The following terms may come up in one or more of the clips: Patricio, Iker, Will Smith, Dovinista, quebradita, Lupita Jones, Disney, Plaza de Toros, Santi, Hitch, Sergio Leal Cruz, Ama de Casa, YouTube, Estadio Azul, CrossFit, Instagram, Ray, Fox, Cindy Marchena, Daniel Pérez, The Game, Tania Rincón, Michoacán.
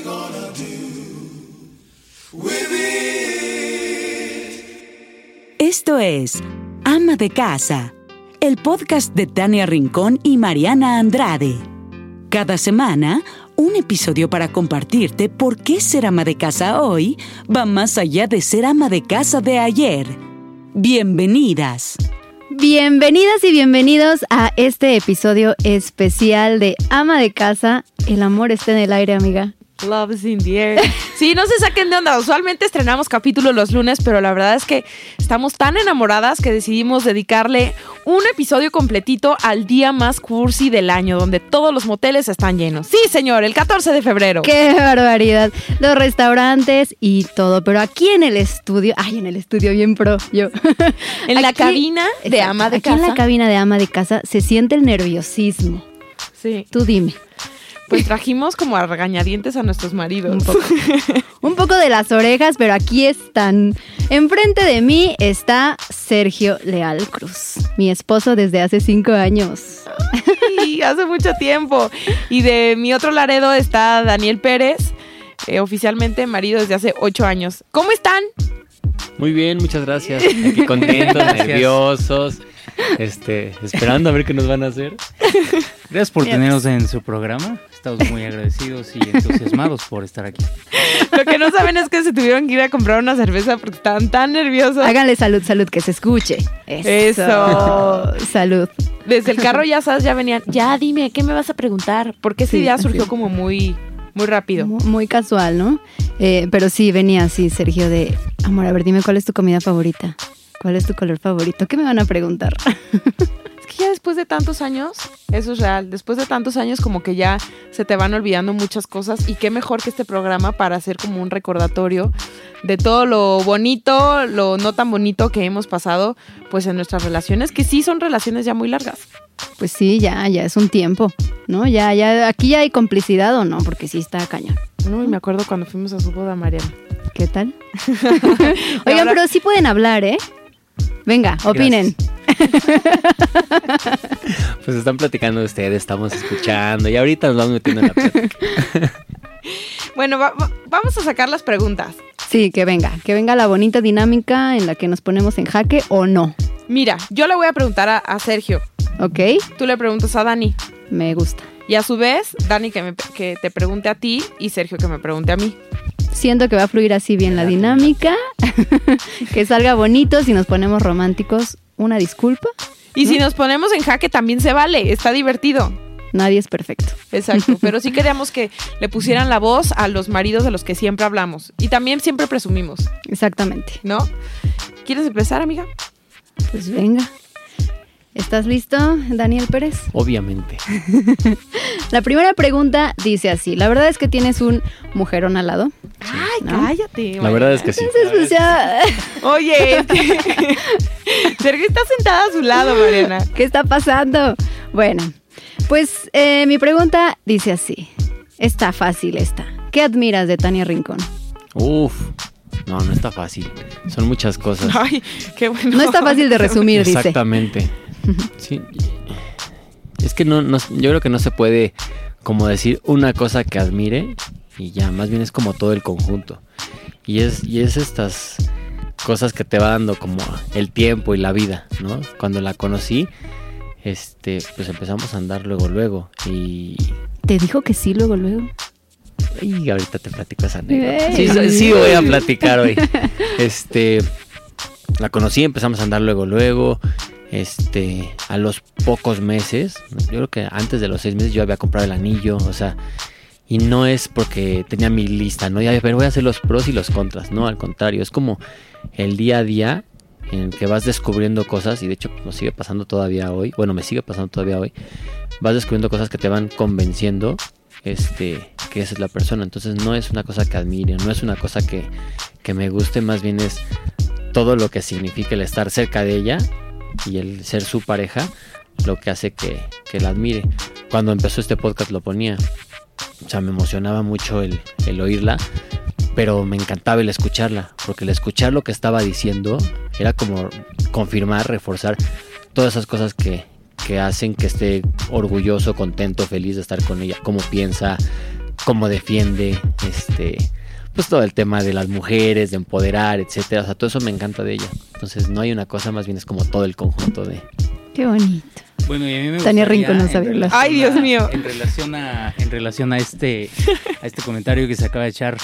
we gonna do with it? Esto es Ama de Casa, el podcast de Tania Rincón y Mariana Andrade. Cada semana, un episodio para compartirte por qué ser ama de casa hoy va más allá de ser ama de casa de ayer. Bienvenidas. Bienvenidas y bienvenidos a este episodio especial de Ama de Casa. El amor está en el aire, amiga. Love is in the air. Sí, no se saquen de onda. Usualmente estrenamos capítulos los lunes, pero la verdad es que estamos tan enamoradas que decidimos dedicarle un episodio completito al día más cursi del año, donde todos los moteles están llenos. Sí, señor, el 14 de febrero. ¡Qué barbaridad! Los restaurantes y todo, pero aquí en el estudio, ay, en el estudio bien pro, yo. En aquí, la cabina de ama de aquí casa. Aquí en la cabina de ama de casa se siente el nerviosismo. Sí. Tú dime. Pues trajimos como a regañadientes a nuestros maridos. Un poco de las orejas, pero aquí están. Enfrente de mí está Sergio Leal Cruz, mi esposo desde hace 5 años. Ay, hace mucho tiempo. Y de mi otro laredo está Daniel Pérez, oficialmente marido desde hace 8 años. ¿Cómo están? Muy bien, muchas gracias. Aquí contentos, gracias. Nerviosos. Esperando a ver qué nos van a hacer. Gracias por tenernos en su programa. Estamos muy agradecidos y entusiasmados por estar aquí. Lo que no saben es que se tuvieron que ir a comprar una cerveza porque estaban tan nerviosos. Háganle salud, salud, que se escuche. Eso. Salud. Desde el carro, ya sabes, ya venían. Ya dime, ¿qué me vas a preguntar? Porque ese día surgió como muy rápido. Muy casual, ¿no? Pero sí, venía así, Sergio, de... Amor, a ver, dime, ¿cuál es tu comida favorita? ¿Cuál es tu color favorito? ¿Qué me van a preguntar? Es que ya después de tantos años, eso es real, después de tantos años como que ya se te van olvidando muchas cosas, y qué mejor que este programa para hacer como un recordatorio de todo lo bonito, lo no tan bonito que hemos pasado pues en nuestras relaciones, que sí son relaciones ya muy largas. Pues sí, ya es un tiempo, ¿no? Ya aquí ya hay complicidad, ¿o no? Porque sí está cañón. No, y me acuerdo cuando fuimos a su boda, Mariana. ¿Qué tal? Oigan, pero sí pueden hablar, ¿eh? Venga, opinen. Pues están platicando ustedes, estamos escuchando y ahorita nos vamos metiendo en la plática. Bueno, vamos a sacar las preguntas. Sí, que venga la bonita dinámica en la que nos ponemos en jaque o no. Mira, yo le voy a preguntar a Sergio. Ok. Tú le preguntas a Dani. Me gusta. Y a su vez, Dani que te pregunte a ti y Sergio que me pregunte a mí. Siento que va a fluir así bien la dinámica, que salga bonito. Si nos ponemos románticos, una disculpa. Y ¿no? Si nos ponemos en jaque también se vale, está divertido. Nadie es perfecto. Exacto, pero sí queríamos que le pusieran la voz a los maridos de los que siempre hablamos y también siempre presumimos. Exactamente. ¿No? ¿Quieres empezar, amiga? Pues venga. ¿Estás listo, Daniel Pérez? Obviamente. La primera pregunta dice así: la verdad es que tienes un mujerón al lado. Ay, ¿no? Cállate. La verdad es que sí. Entonces, pues ya... Oye, Sergio está sentada a su lado, Mariana. ¿Qué está pasando? Bueno, pues mi pregunta dice así. Está fácil esta. ¿Qué admiras de Tania Rincón? Uf. No está fácil. Son muchas cosas. Ay, qué bueno. No está fácil de resumir, dice. Exactamente. Sí. Es que no, yo creo que no se puede como decir una cosa que admire y ya, más bien es como todo el conjunto. Y es estas cosas que te va dando como el tiempo y la vida, ¿no? Cuando la conocí, pues empezamos a andar luego y... ¿Te dijo que sí luego? Y ahorita te platico esa anécdota. Sí voy a platicar hoy. La conocí, empezamos a andar luego. A los pocos meses, yo creo que antes de los 6 meses yo había comprado el anillo, o sea, y no es porque tenía mi lista, ¿no? Ya, pero voy a hacer los pros y los contras, no, al contrario, es como el día a día en el que vas descubriendo cosas, y de hecho me sigue pasando todavía hoy, vas descubriendo cosas que te van convenciendo, que esa es la persona. Entonces no es una cosa que admire, no es una cosa que me guste, más bien es todo lo que significa el estar cerca de ella y el ser su pareja, lo que hace que la admire. Cuando empezó este podcast lo ponía, o sea, me emocionaba mucho el oírla, pero me encantaba el escucharla, porque el escuchar lo que estaba diciendo era como confirmar, reforzar todas esas cosas que hacen que esté orgulloso, contento, feliz de estar con ella, cómo piensa, cómo defiende pues todo el tema de las mujeres, de empoderar, etcétera. O sea, todo eso me encanta de ella. Entonces no hay una cosa, más bien es como todo el conjunto de... Qué bonito. Bueno, y a mí me gustaría, Tania Rincón, no sabía. Ay, Dios mío. En relación a este comentario que se acaba de echar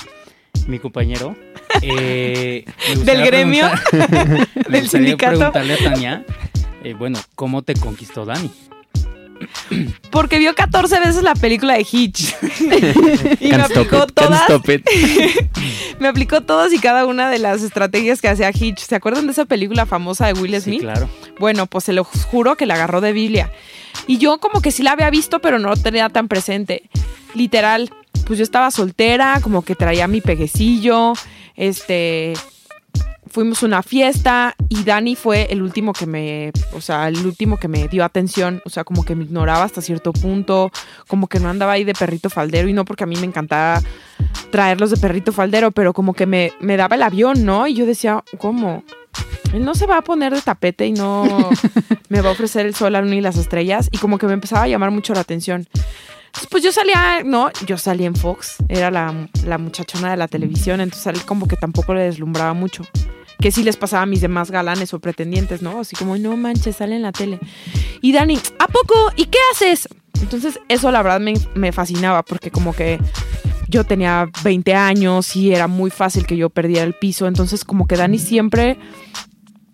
mi compañero. Del gremio, del sindicato. Preguntarle a Tania, bueno, ¿cómo te conquistó Dani? Porque vio 14 veces la película de Hitch. Y me aplicó todas. Me aplicó todas y cada una de las estrategias que hacía Hitch. ¿Se acuerdan de esa película famosa de Will Smith? Sí, claro. Bueno, pues se los juro que la agarró de Biblia. Y yo como que sí la había visto, pero no la tenía tan presente. Literal, pues yo estaba soltera, como que traía mi pejecillo. Fuimos a una fiesta y Dani fue el último que me dio atención, o sea, como que me ignoraba hasta cierto punto, como que no andaba ahí de perrito faldero, y no porque a mí me encantaba traerlos de perrito faldero, pero como que me daba el avión, ¿no? Y yo decía, ¿cómo? Él no se va a poner de tapete y no me va a ofrecer el sol, la luna y las estrellas, y como que me empezaba a llamar mucho la atención. Pues yo salí en Fox, era la muchachona de la televisión, entonces a él como que tampoco le deslumbraba mucho. Que sí les pasaba a mis demás galanes o pretendientes, ¿no? Así como, no manches, sale en la tele. Y Dani, ¿a poco? ¿Y qué haces? Entonces eso la verdad me fascinaba, porque como que yo tenía 20 años y era muy fácil que yo perdiera el piso, entonces como que Dani siempre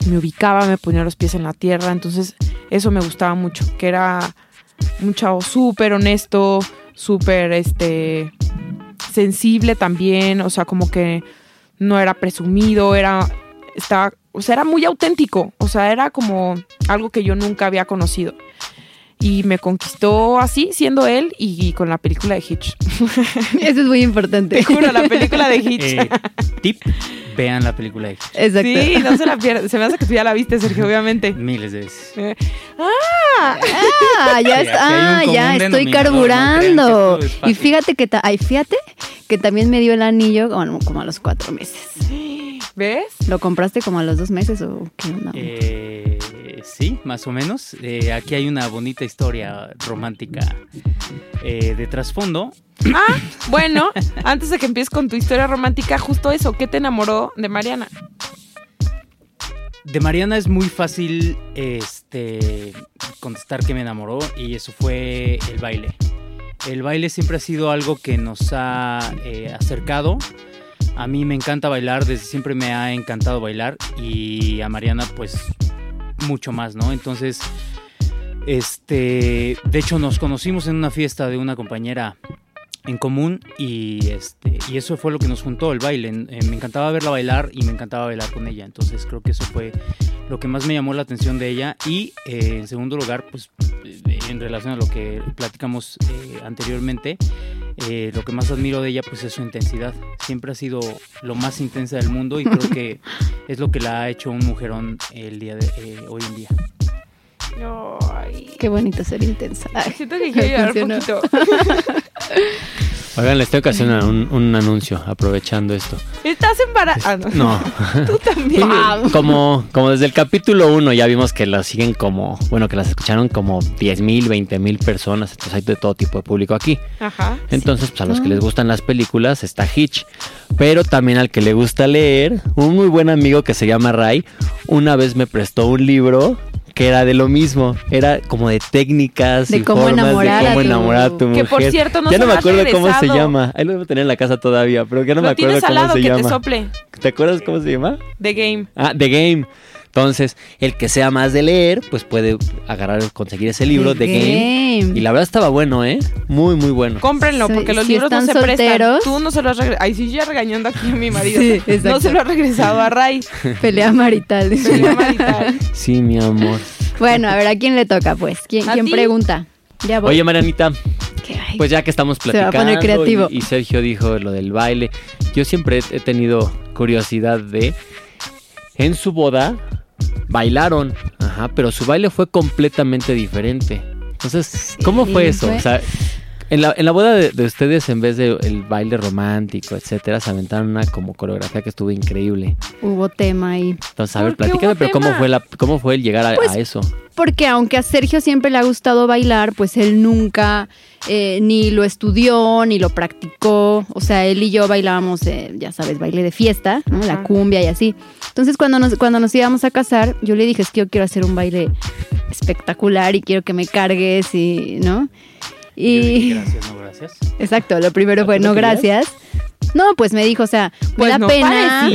me ubicaba, me ponía los pies en la tierra, entonces eso me gustaba mucho, que era... un chavo súper honesto, súper sensible también, o sea, como que no era presumido, era muy auténtico, o sea, era como algo que yo nunca había conocido. Y me conquistó así, siendo él, y con la película de Hitch. Eso es muy importante. Te juro, la película de Hitch. Tip, vean la película de Hitch. Exacto. Sí, no se la pierdan. Se me hace que tú ya la viste, Sergio, obviamente. Miles de veces. Ya estoy carburando. No, y fíjate que también me dio el anillo, bueno, como a los 4 meses. ¿Ves? ¿Lo compraste como a los 2 meses o qué onda? Sí, más o menos. Aquí hay una bonita historia romántica de trasfondo. Ah, bueno, antes de que empieces con tu historia romántica, justo eso, ¿qué te enamoró de Mariana? De Mariana es muy fácil contestar que me enamoró, y eso fue el baile. El baile siempre ha sido algo que nos ha acercado. A mí me encanta bailar, desde siempre me ha encantado bailar, y a Mariana pues mucho más, ¿no? Entonces, de hecho nos conocimos en una fiesta de una compañera en común, y eso fue lo que nos juntó, el baile. Me encantaba verla bailar y me encantaba bailar con ella, entonces creo que eso fue lo que más me llamó la atención de ella. Y en segundo lugar, pues en relación a lo que platicamos anteriormente, lo que más admiro de ella pues es su intensidad. Siempre ha sido lo más intensa del mundo, y creo que es lo que la ha hecho un mujerón hoy en día. Ay, qué bonito ser intensa. Ay, siento que quiero llorar un poquito. Oigan, les tengo que hacer un anuncio aprovechando esto. ¿Estás embarazada? No. Tú también. Como desde el capítulo 1 ya vimos que las siguen que las escucharon como 10,000, 20,000 personas. Entonces hay de todo tipo de público aquí. Ajá. Entonces, sí. Pues a los que les gustan las películas está Hitch. Pero también al que le gusta leer, un muy buen amigo que se llama Ray, una vez me prestó un libro que era de lo mismo, era como de técnicas de y formas de cómo enamorar a tu mujer. Que por cierto, no, ya no me acuerdo cómo se llama. Ahí lo debo tener en la casa todavía, pero ya no me acuerdo cómo se llama. Te sople. ¿Te acuerdas cómo se llama? The Game. Ah, The Game. Entonces, el que sea más de leer, pues puede conseguir ese libro, The Game. Y la verdad estaba bueno, ¿eh? Muy, muy bueno. Cómprenlo, porque los libros no se prestan. Tú no se los has regresado. Ay, sí, ya regañando aquí a mi marido. Sí, no se lo has regresado a Ray. Pelea marital. Sí, mi amor. Bueno, a ver, ¿a quién le toca, pues? ¿Quién pregunta? Ya voy. Oye, Marianita, pues ya que estamos platicando, se va a poner creativo. Y Sergio dijo lo del baile. Yo siempre he tenido curiosidad de... En su boda... bailaron, pero su baile fue completamente diferente. Entonces, ¿cómo fue eso? O sea, En la boda de ustedes, en vez de el baile romántico, etcétera, se aventaron una como coreografía que estuvo increíble. Hubo tema ahí. Entonces, a ver, platícame, pero ¿cómo fue el llegar a eso? Porque aunque a Sergio siempre le ha gustado bailar, pues él nunca ni lo estudió, ni lo practicó. O sea, él y yo bailábamos, ya sabes, baile de fiesta, ¿no? La cumbia y así. Entonces, cuando nos íbamos a casar, yo le dije, es que yo quiero hacer un baile espectacular y quiero que me cargues y, ¿no? Y yo dije, gracias, no gracias. Exacto, lo primero fue no gracias. No, pues me dijo, o sea, pues me da pena.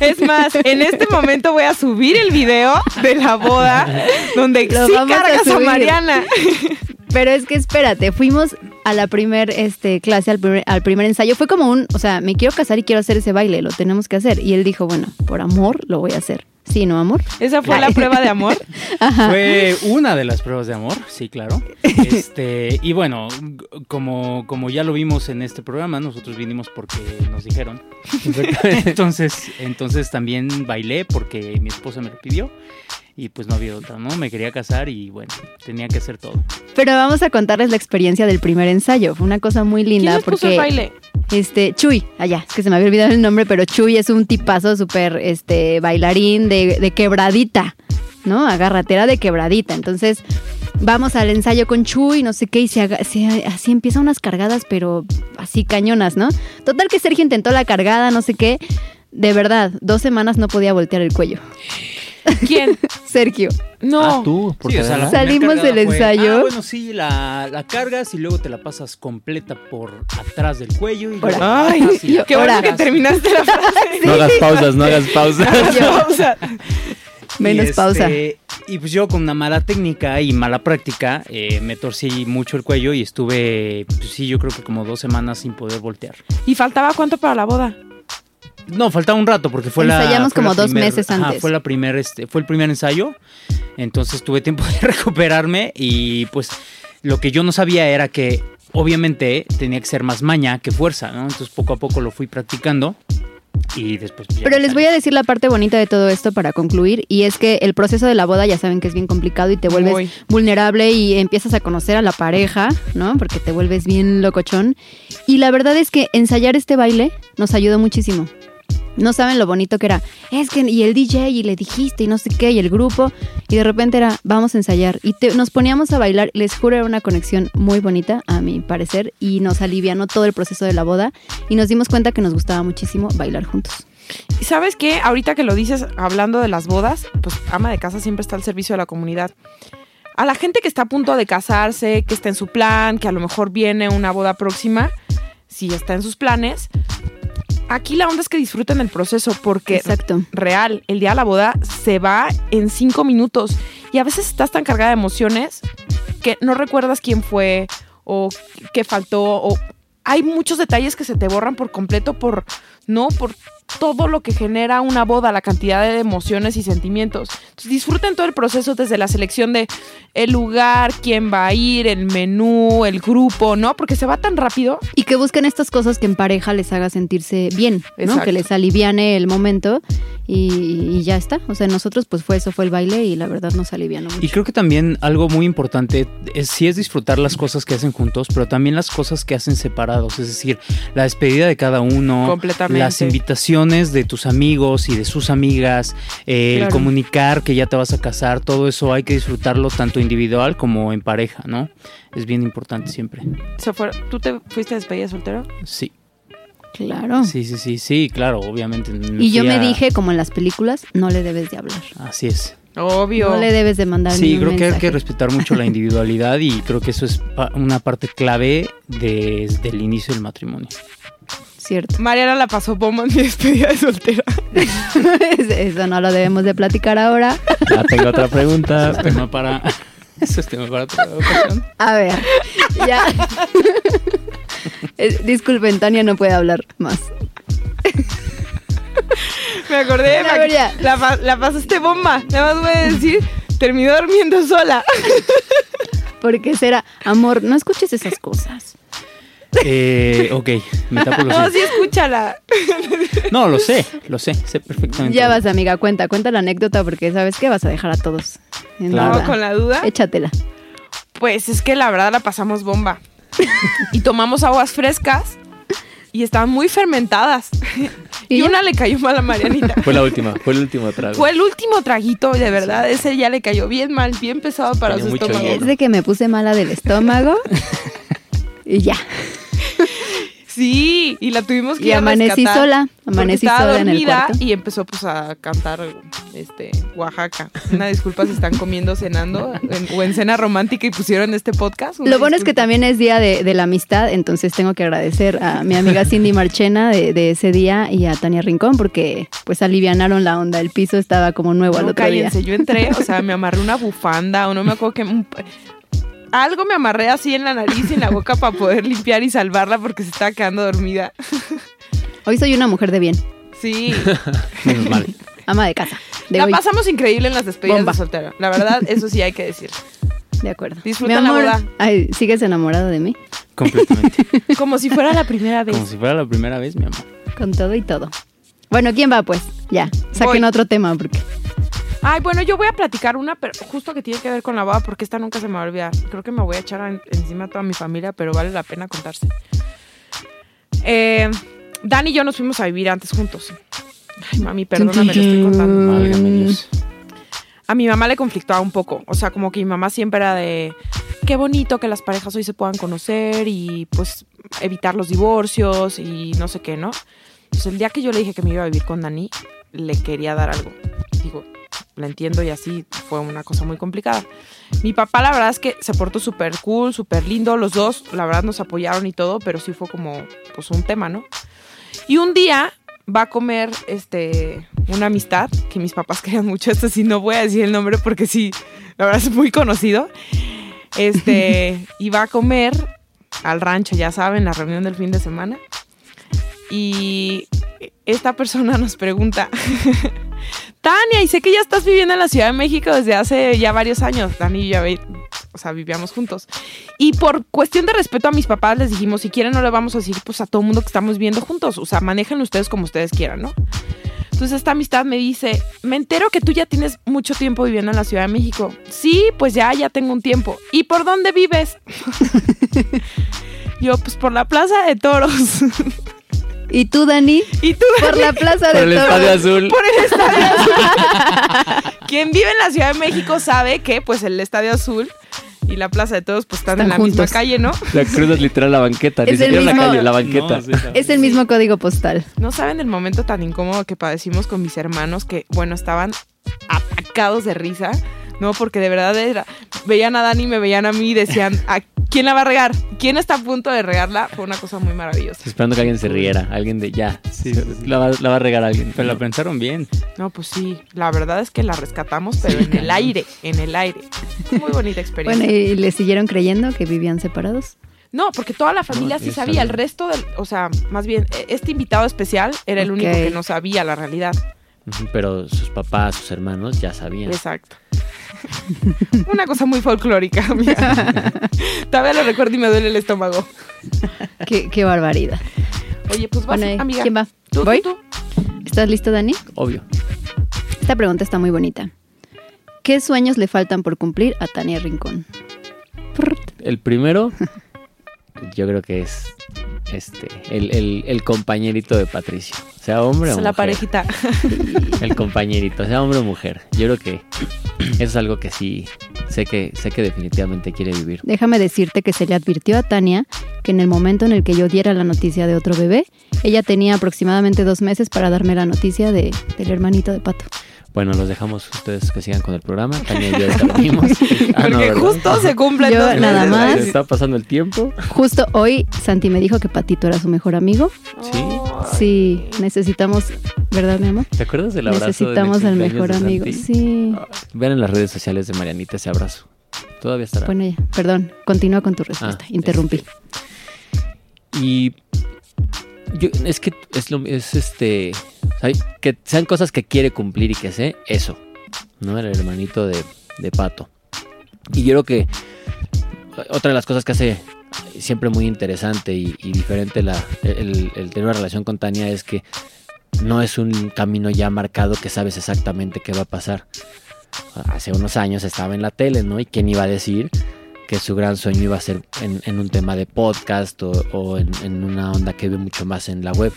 Es más, en este momento voy a subir el video de la boda donde lo sí cargas a Mariana. Pero es que espérate, fuimos a la primer clase, al primer ensayo. Fue como o sea, me quiero casar y quiero hacer ese baile, lo tenemos que hacer. Y él dijo, bueno, por amor lo voy a hacer. Sí, ¿no, amor? ¿Esa fue la prueba de amor? Ajá. Fue una de las pruebas de amor, sí, claro. Y bueno, como ya lo vimos en este programa, nosotros vinimos porque nos dijeron. Entonces también bailé porque mi esposa me lo pidió. Y pues no había otra, ¿no? Me quería casar y bueno, tenía que hacer todo. Pero vamos a contarles la experiencia del primer ensayo. Fue una cosa muy linda. ¿Quién les puso el baile? Chuy, allá, es que se me había olvidado el nombre, pero Chuy es un tipazo súper bailarín de quebradita, ¿no? Agarratera de quebradita. Entonces, vamos al ensayo con Chuy, no sé qué, y así empiezan unas cargadas, pero así cañonas, ¿no? Total que Sergio intentó la cargada, no sé qué. De verdad, 2 semanas no podía voltear el cuello. ¿Quién? Sergio. No. Ah, tú. Sí, o sea, salimos del ensayo. Bueno, sí, la cargas y luego te la pasas completa por atrás del cuello. Y ay, qué bueno que terminaste la frase. Sí. No hagas pausas, no hagas pausas. Menos pausa. Y pues yo con una mala técnica y mala práctica me torcí mucho el cuello y estuve, pues sí, yo creo que como 2 semanas sin poder voltear. ¿Y faltaba cuánto para la boda? No, faltaba un rato porque ensayamos como 2 meses antes. Ajá, fue el primer ensayo, entonces tuve tiempo de recuperarme y pues lo que yo no sabía era que obviamente tenía que ser más maña que fuerza, ¿no? Entonces poco a poco lo fui practicando. Y después pero les voy a decir la parte bonita de todo esto para concluir, y es que el proceso de la boda ya saben que es bien complicado y te vuelves vulnerable y empiezas a conocer a la pareja, ¿no? Porque te vuelves bien locochón. Y la verdad es que ensayar este baile nos ayudó muchísimo. No saben lo bonito que era. Es que y el DJ y le dijiste y no sé qué y el grupo y de repente era vamos a ensayar y nos poníamos a bailar. Les juro era una conexión muy bonita a mi parecer y nos alivianó todo el proceso de la boda y nos dimos cuenta que nos gustaba muchísimo bailar juntos. ¿Y sabes qué? Ahorita que lo dices hablando de las bodas, pues Ama de Casa siempre está al servicio de la comunidad. A la gente que está a punto de casarse, que está en su plan, que a lo mejor viene una boda próxima, si está en sus planes. Aquí la onda es que disfruten el proceso porque exacto. Real, el día de la boda se va en 5 minutos y a veces estás tan cargada de emociones que no recuerdas quién fue o qué faltó o hay muchos detalles que se te borran por completo por todo lo que genera una boda, la cantidad de emociones y sentimientos. Entonces, disfruten todo el proceso desde la selección de el lugar, quién va a ir, el menú, el grupo, ¿no? Porque se va tan rápido. Y que busquen estas cosas que en pareja les haga sentirse bien, ¿no? Exacto. Que les aliviane el momento y ya está. O sea, nosotros pues fue el baile y la verdad nos alivianó mucho. Y creo que también algo muy importante es disfrutar las cosas que hacen juntos, pero también las cosas que hacen separados. Es decir, la despedida de cada uno, completamente. Las invitaciones de tus amigos y de sus amigas, el comunicar que ya te vas a casar, todo eso hay que disfrutarlo tanto individual como en pareja, ¿no? Es bien importante siempre. ¿Tú te fuiste a despedir soltero? Sí. Claro. Sí, claro, obviamente. Y yo me dije, como en las películas, no le debes de hablar. Así es. Obvio. No le debes de mandar ningún mensaje. Sí, creo que hay que respetar mucho la individualidad y creo que eso es una parte clave desde el inicio del matrimonio. Cierto. Mariana la pasó bomba en mi despedida de soltera. Eso no lo debemos de platicar ahora. Ya tengo otra pregunta. Eso es tema para otra ocasión. A ver, ya. Disculpen, Tania no puede hablar más. Me acordé. La pasaste bomba. Nada más voy a decir, terminó durmiendo sola. ¿Por qué será? Amor, no escuches esas cosas. Ok, me tapo los sí, escúchala. No, lo sé perfectamente. Ya vas, amiga, cuenta la anécdota porque sabes que vas a dejar a todos. Claro. No, con la duda. Échatela. Pues es que la verdad la pasamos bomba. y tomamos aguas frescas y estaban muy fermentadas. Y una le cayó mal a Marianita. Fue el último trago. Fue el último traguito, de verdad. Sí. Ese ya le cayó bien mal, bien pesado para su estómago. Es de que me puse mala del estómago y ya. Sí, y la tuvimos que ir a rescatar. Y amanecí sola en el cuarto. Y empezó pues a cantar Oaxaca. Una disculpa si están comiendo, cenando o en cena romántica y pusieron este podcast. Lo bueno es que también es día de la amistad, entonces tengo que agradecer a mi amiga Cindy Marchena de ese día y a Tania Rincón porque pues alivianaron la onda. El piso estaba como nuevo al otro día. Yo entré, o sea, me amarré una bufanda o no me acuerdo que... Algo me amarré así en la nariz y en la boca para poder limpiar y salvarla porque se estaba quedando dormida. Hoy soy una mujer de bien. Sí. Menos mal. Ama de casa. Pasamos increíble en las despedidas de soltero. La verdad, eso sí hay que decir. De acuerdo. Disfruta la boda. Ay, ¿sigues enamorado de mí? Completamente. Como si fuera la primera vez. Como si fuera la primera vez, mi amor. Con todo y todo. Bueno, ¿quién va pues? Ya, saquen otro tema porque... Ay, bueno, yo voy a platicar una, pero justo que tiene que ver con la boda, porque esta nunca se me va a olvidar. Creo que me voy a echar encima a toda mi familia, pero vale la pena contarse. Dani y yo nos fuimos a vivir antes juntos. Ay, mami, perdóname, lo estoy contando. Válgame Dios. A mi mamá le conflictaba un poco. O sea, como que mi mamá siempre era de... Qué bonito que las parejas hoy se puedan conocer y, pues, evitar los divorcios y no sé qué, ¿no? Entonces, el día que yo le dije que me iba a vivir con Dani, le quería dar algo. Digo... la entiendo y así fue una cosa muy complicada. Mi papá la verdad es que se portó súper cool, súper lindo, los dos la verdad nos apoyaron y todo, pero sí fue como pues un tema, ¿no? Y un día va a comer una amistad que mis papás querían mucho, sí no voy a decir el nombre porque sí, la verdad es muy conocido, y va a comer al rancho, ya saben, la reunión del fin de semana, y esta persona nos pregunta... Tania, y sé que ya estás viviendo en la Ciudad de México desde hace ya varios años. Tania y yo, o sea, vivíamos juntos. Y por cuestión de respeto a mis papás les dijimos, si quieren no le vamos a decir pues a todo el mundo que estamos viviendo juntos. O sea, manéjenlo ustedes como ustedes quieran, ¿no? Entonces esta amistad me dice, me entero que tú ya tienes mucho tiempo viviendo en la Ciudad de México. Sí, pues ya tengo un tiempo. ¿Y por dónde vives? Yo, pues por la Plaza de Toros. ¿Y tú, Dani? Por la Plaza de Toros. Por el Estadio Azul. Quien vive en la Ciudad de México sabe que, pues, el Estadio Azul y la Plaza de Toros, pues, están en la juntos. Misma calle, ¿no? La cruz es literal la banqueta. Ni siquiera la calle, la banqueta. No, sí, es el mismo código postal. No saben el momento tan incómodo que padecimos con mis hermanos que, bueno, estaban atacados de risa, ¿no? Porque de verdad veían a Dani, me veían a mí y decían... ¿Quién la va a regar? ¿Quién está a punto de regarla? Fue una cosa muy maravillosa. Esperando que alguien se riera, alguien de ya. Sí. La va a regar alguien. Pero la pensaron bien. No, pues sí. La verdad es que la rescatamos, pero sí. en el aire. Muy bonita experiencia. Bueno, ¿y le siguieron creyendo que vivían separados? No, porque toda la familia sí sabía. El resto, o sea, más bien, este invitado especial era el único que no sabía la realidad. Pero sus papás, sus hermanos ya sabían. Exacto. Una cosa muy folclórica, mira. Todavía lo recuerdo y me duele el estómago. Qué barbaridad. Oye, pues vas, bueno, amiga. ¿Quién va? ¿Tú? ¿Estás listo, Dani? Obvio. Esta pregunta está muy bonita. ¿Qué sueños le faltan por cumplir a Tania Rincón? El primero, yo creo que es el compañerito de Patricio. Sea hombre o mujer. La parejita. El compañerito, sea hombre o mujer. Yo creo que eso es algo que sí sé que definitivamente quiere vivir. Déjame decirte que se le advirtió a Tania que en el momento en el que yo diera la noticia de otro bebé, ella tenía aproximadamente 2 meses para darme la noticia del hermanito de Pato. Bueno, los dejamos ustedes que sigan con el programa. Tania y yo dormimos. Porque justo se cumplen yo, nada más. Está pasando el tiempo. Justo hoy Santi me dijo que Patito era su mejor amigo. Sí. Sí, necesitamos, ¿verdad, mi amor? ¿Te acuerdas del abrazo? Necesitamos al mejor amigo. Sí. Vean en las redes sociales de Marianita ese abrazo. Todavía estará. Bueno, ya, perdón. Continúa con tu respuesta. Interrumpí. Y yo, es que es que sean cosas que quiere cumplir y que sé eso, ¿no? El hermanito de Pato. Y yo creo que otra de las cosas que hace siempre muy interesante y diferente el tener una relación con Tania es que no es un camino ya marcado que sabes exactamente qué va a pasar. Hace unos años estaba en la tele, ¿no? Y quién iba a decir que su gran sueño iba a ser en un tema de podcast o en una onda que ve mucho más en la web.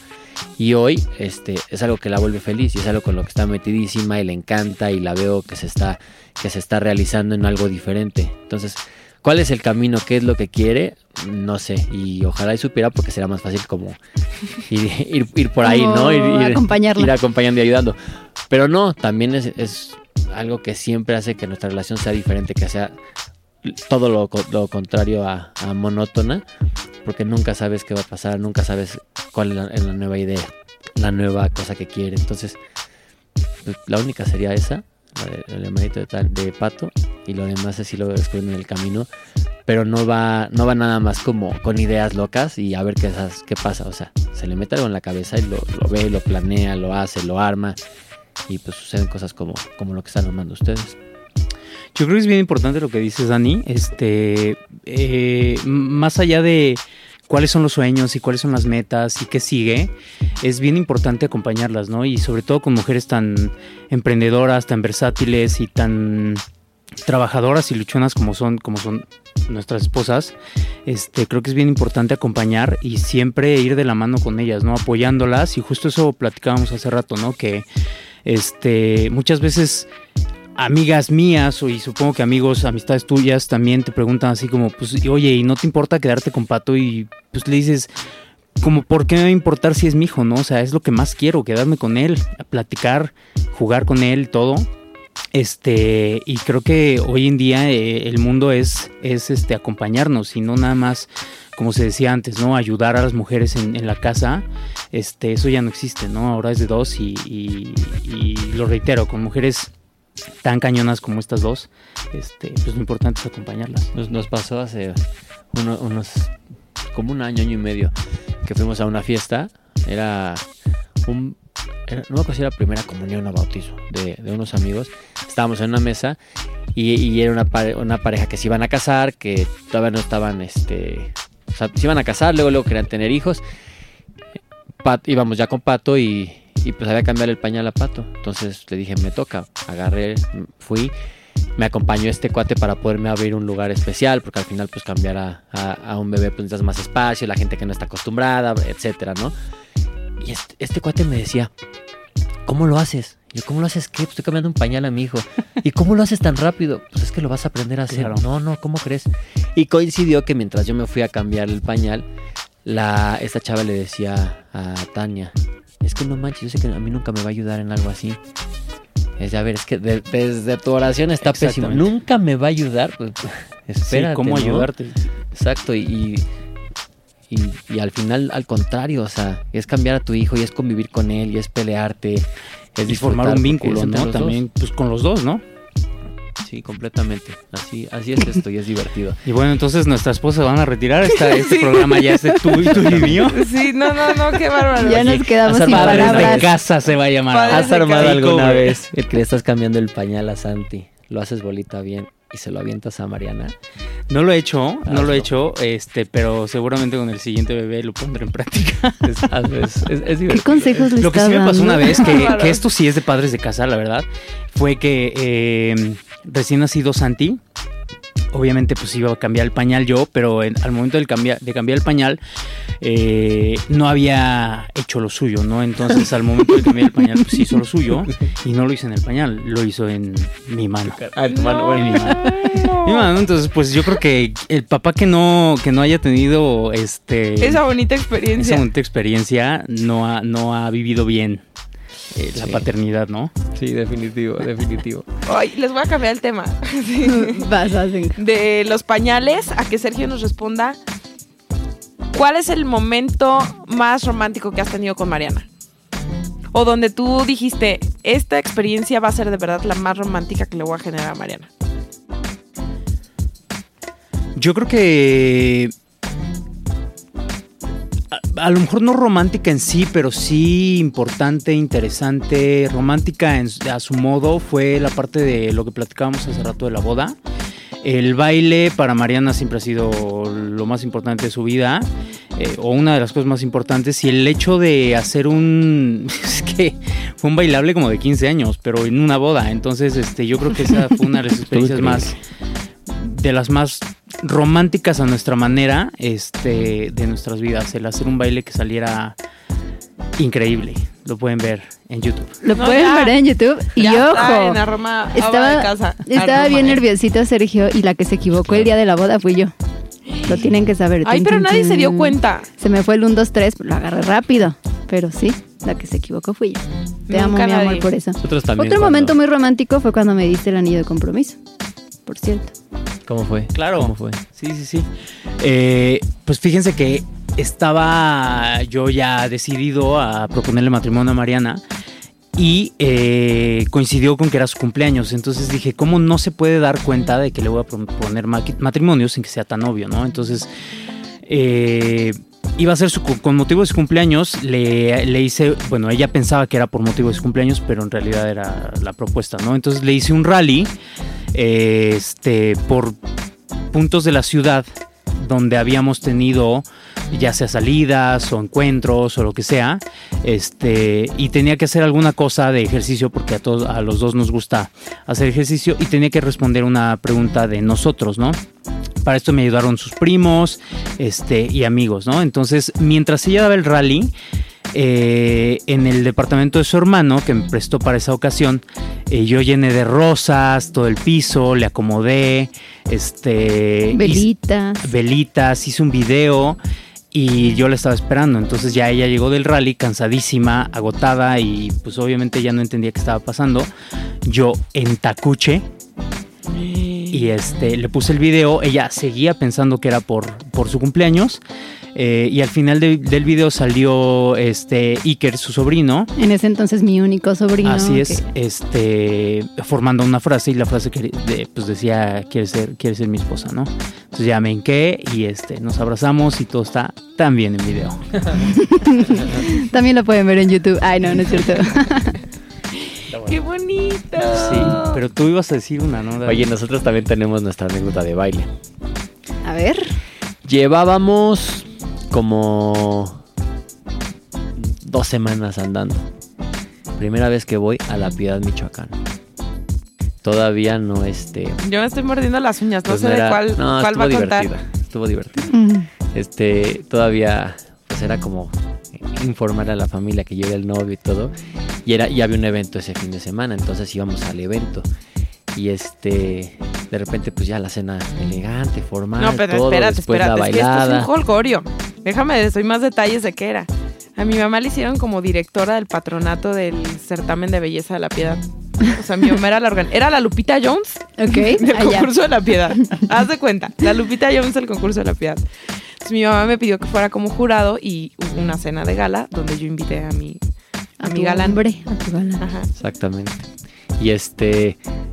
Y hoy es algo que la vuelve feliz y es algo con lo que está metidísima y le encanta, y la veo que se está realizando en algo diferente. Entonces, ¿cuál es el camino? ¿Qué es lo que quiere? No sé, y ojalá y supiera, porque será más fácil como ir por ahí, ¿no? Ir acompañando y ayudando. Pero no, también es algo que siempre hace que nuestra relación sea diferente, que sea todo lo contrario a monótona, porque nunca sabes qué va a pasar, nunca sabes cuál es la nueva idea, la nueva cosa que quiere. Entonces, pues, la única sería esa, el hermanito de Pato, y lo demás es si lo descubren en el camino, pero no va nada más como con ideas locas y a ver qué pasa. O sea, se le mete algo en la cabeza y lo ve, lo planea, lo hace, lo arma, y pues suceden cosas como lo que están armando ustedes. Yo creo que es bien importante lo que dices, Dani. Más allá de cuáles son los sueños y cuáles son las metas y qué sigue, es bien importante acompañarlas, ¿no? Y sobre todo con mujeres tan emprendedoras, tan versátiles y tan trabajadoras y luchonas como son nuestras esposas. Creo que es bien importante acompañar y siempre ir de la mano con ellas, ¿no? Apoyándolas. Y justo eso platicábamos hace rato, ¿no? Que muchas veces amigas mías, y supongo que amigos, amistades tuyas también te preguntan así como, pues, oye, ¿y no te importa quedarte con Pato? Y pues le dices, como, ¿por qué me va a importar si es mi hijo, no? O sea, es lo que más quiero, quedarme con él, platicar, jugar con él, todo. Y creo que hoy en día el mundo es acompañarnos y no nada más, como se decía antes, ¿no? Ayudar a las mujeres en la casa. Eso ya no existe, ¿no? Ahora es de dos y lo reitero, con mujeres tan cañonas como estas dos, pues lo importante es acompañarlas. Nos pasó hace como un año y medio, que fuimos a una fiesta. No me acuerdo si era primera comunión o bautizo de unos amigos. Estábamos en una mesa y era una pareja que se iban a casar, que todavía no estaban, o sea, se iban a casar, luego querían tener hijos. Íbamos ya con Pato y pues había que cambiar el pañal a Pato. Entonces le dije, me toca. Agarré, fui, me acompañó este cuate para poderme abrir un lugar especial, porque al final pues cambiar a un bebé pues necesitas más espacio, la gente que no está acostumbrada, etcétera, ¿no? Y este cuate me decía, ¿cómo lo haces? Y yo, ¿cómo lo haces qué? Pues estoy cambiando un pañal a mi hijo. ¿Y cómo lo haces tan rápido? Pues es que lo vas a aprender a hacer. Claro. No, ¿cómo crees? Y coincidió que mientras yo me fui a cambiar el pañal, esta chava le decía a Tania, es que no manches, yo sé que a mí nunca me va a ayudar en algo así. Desde tu oración está pésimo. Nunca me va a ayudar. Pues, espérate, sí, ¿cómo ayudarte? Exacto, y al final, al contrario, o sea, es cambiar a tu hijo y es convivir con él y es pelearte. Y formar un vínculo, ¿no? También, pues con los dos, ¿no? Sí, completamente. Así es esto y es divertido. Y bueno, entonces nuestras esposas van a retirar. Este programa ya es de tú y mío. Sí, no, qué bárbaro. Ya nos quedamos sin palabras. Padres de casa se va a llamar. ¿Has armado alguna vez el que le estás cambiando el pañal a Santi? Lo haces bolita bien y se lo avientas a Mariana. No lo he hecho, pero seguramente con el siguiente bebé lo pondré en práctica. Es divertido. ¿Qué consejos le estás dando? Lo que sí me pasó una vez, que esto sí es de padres de casa, la verdad, fue que recién nacido Santi, obviamente pues iba a cambiar el pañal yo, pero al momento de cambiar el pañal no había hecho lo suyo, ¿no? Entonces al momento de cambiar el pañal pues hizo lo suyo y no lo hizo en el pañal, lo hizo en mi mano. Ah, en tu mano, bueno, en mi mano. Mi mano. Entonces pues yo creo que el papá que no haya tenido esa bonita experiencia no ha vivido bien la paternidad, ¿no? Sí, definitivo. Ay, les voy a cambiar el tema. Sí. De los pañales, a que Sergio nos responda, ¿cuál es el momento más romántico que has tenido con Mariana? O donde tú dijiste, esta experiencia va a ser de verdad la más romántica que le voy a generar a Mariana. Yo creo que a lo mejor no romántica en sí, pero sí importante, interesante, romántica a su modo, fue la parte de lo que platicábamos hace rato de la boda. El baile para Mariana siempre ha sido lo más importante de su vida, o una de las cosas más importantes, y el hecho de hacer fue un bailable como de 15 años, pero en una boda. Entonces yo creo que esa fue una de las experiencias más, de las más románticas a nuestra manera, de nuestras vidas. El hacer un baile que saliera increíble. Lo pueden ver en YouTube. Lo pueden ver en YouTube. Y ya, ojo, está en Aroma, estaba, de casa. Estaba bien nerviosito Sergio, y la que se equivocó el día de la boda fui yo. Lo tienen que saber. Ay, pero nadie se dio cuenta. Se me fue el 1, 2, 3, lo agarré rápido. Pero sí, la que se equivocó fui yo. Te amo, mi amor, por eso. Otro momento muy romántico fue cuando me diste el anillo de compromiso, por cierto. ¿Cómo fue? Claro. ¿Cómo fue? Sí. Pues fíjense que estaba yo ya decidido a proponerle matrimonio a Mariana y coincidió con que era su cumpleaños. Entonces dije, ¿cómo no se puede dar cuenta de que le voy a proponer matrimonio sin que sea tan obvio, no? Entonces iba a ser con motivo de su cumpleaños. Le hice, bueno, ella pensaba que era por motivo de su cumpleaños, pero en realidad era la propuesta, ¿no? Entonces le hice un rally por puntos de la ciudad donde habíamos tenido ya sea salidas o encuentros o lo que sea, y tenía que hacer alguna cosa de ejercicio porque a los dos nos gusta hacer ejercicio, y tenía que responder una pregunta de nosotros, ¿no? Para esto me ayudaron sus primos, y amigos, ¿no? Entonces, mientras ella daba el rally, en el departamento de su hermano, que me prestó para esa ocasión, yo llené de rosas todo el piso, le acomodé velitas, hice un video y yo la estaba esperando. Entonces ya ella llegó del rally cansadísima, agotada, y pues obviamente ya no entendía qué estaba pasando. Yo en tacuche, y le puse el video. Ella seguía pensando que era por su cumpleaños. Y al final del video salió Iker, su sobrino. En ese entonces mi único sobrino. Así es, que... formando una frase, y la frase pues decía, ¿quieres ser mi esposa, no? Entonces ya me hinqué y nos abrazamos y todo está tan bien en video. También lo pueden ver en YouTube. Ay, no es cierto. Bueno. ¡Qué bonito! Sí, pero tú ibas a decir una, ¿no? Oye, nosotros también tenemos nuestra anécdota de baile. A ver. Llevábamos como 2 semanas andando. Primera vez que voy a La Piedad, Michoacán. Todavía no Yo me estoy mordiendo las uñas, pues no sé de cuál, no, cuál va a contar. Estuvo divertido. Todavía pues era como informar a la familia que yo era el novio y todo. Y había un evento ese fin de semana, entonces íbamos al evento. Y de repente pues ya la cena elegante, formal, todo. No, pero todo, espérate, la bailada. Es que esto es un jolgorio. Déjame, doy más detalles de qué era. A mi mamá le hicieron como directora del patronato del certamen de belleza de La Piedad. O sea, mi mamá era la era la Lupita Jones, okay, del concurso de La Piedad. Haz de cuenta, la Lupita Jones del concurso de La Piedad. Entonces mi mamá me pidió que fuera como jurado y hubo una cena de gala donde yo invité a mi galán. A tu galán. Ajá. Exactamente. Y